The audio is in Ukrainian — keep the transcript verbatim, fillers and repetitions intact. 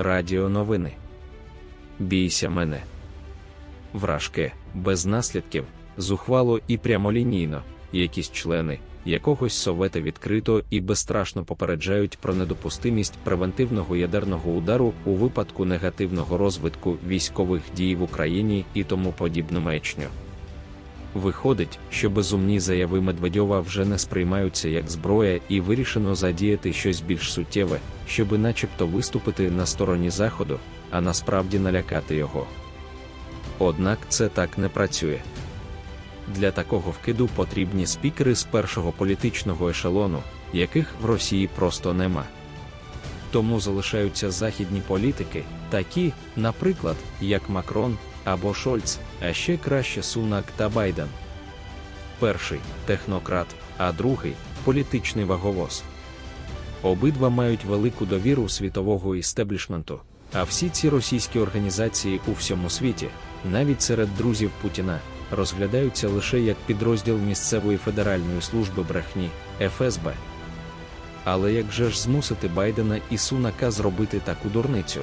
Радіо новини. Бійся мене. Вражки, без наслідків, зухвало і прямолінійно, якісь члени якогось совета відкрито і безстрашно попереджають про недопустимість превентивного ядерного удару у випадку негативного розвитку військових дій в Україні і тому подібну маячню. Виходить, що безумні заяви Медведєва вже не сприймаються як зброя і вирішено задіяти щось більш суттєве, щоби начебто виступити на стороні Заходу, а насправді налякати його. Однак це так не працює. Для такого вкиду потрібні спікери з першого політичного ешелону, яких в Росії просто нема. Тому залишаються західні політики, такі, наприклад, як Макрон або Шольц, а ще краще Сунак та Байден. Перший – технократ, а другий – політичний ваговоз. Обидва мають велику довіру світового істеблішменту, а всі ці російські організації у всьому світі, навіть серед друзів Путіна, розглядаються лише як підрозділ місцевої федеральної служби брехні – Ф С Б. Але як же ж змусити Байдена і Сунака зробити таку дурницю?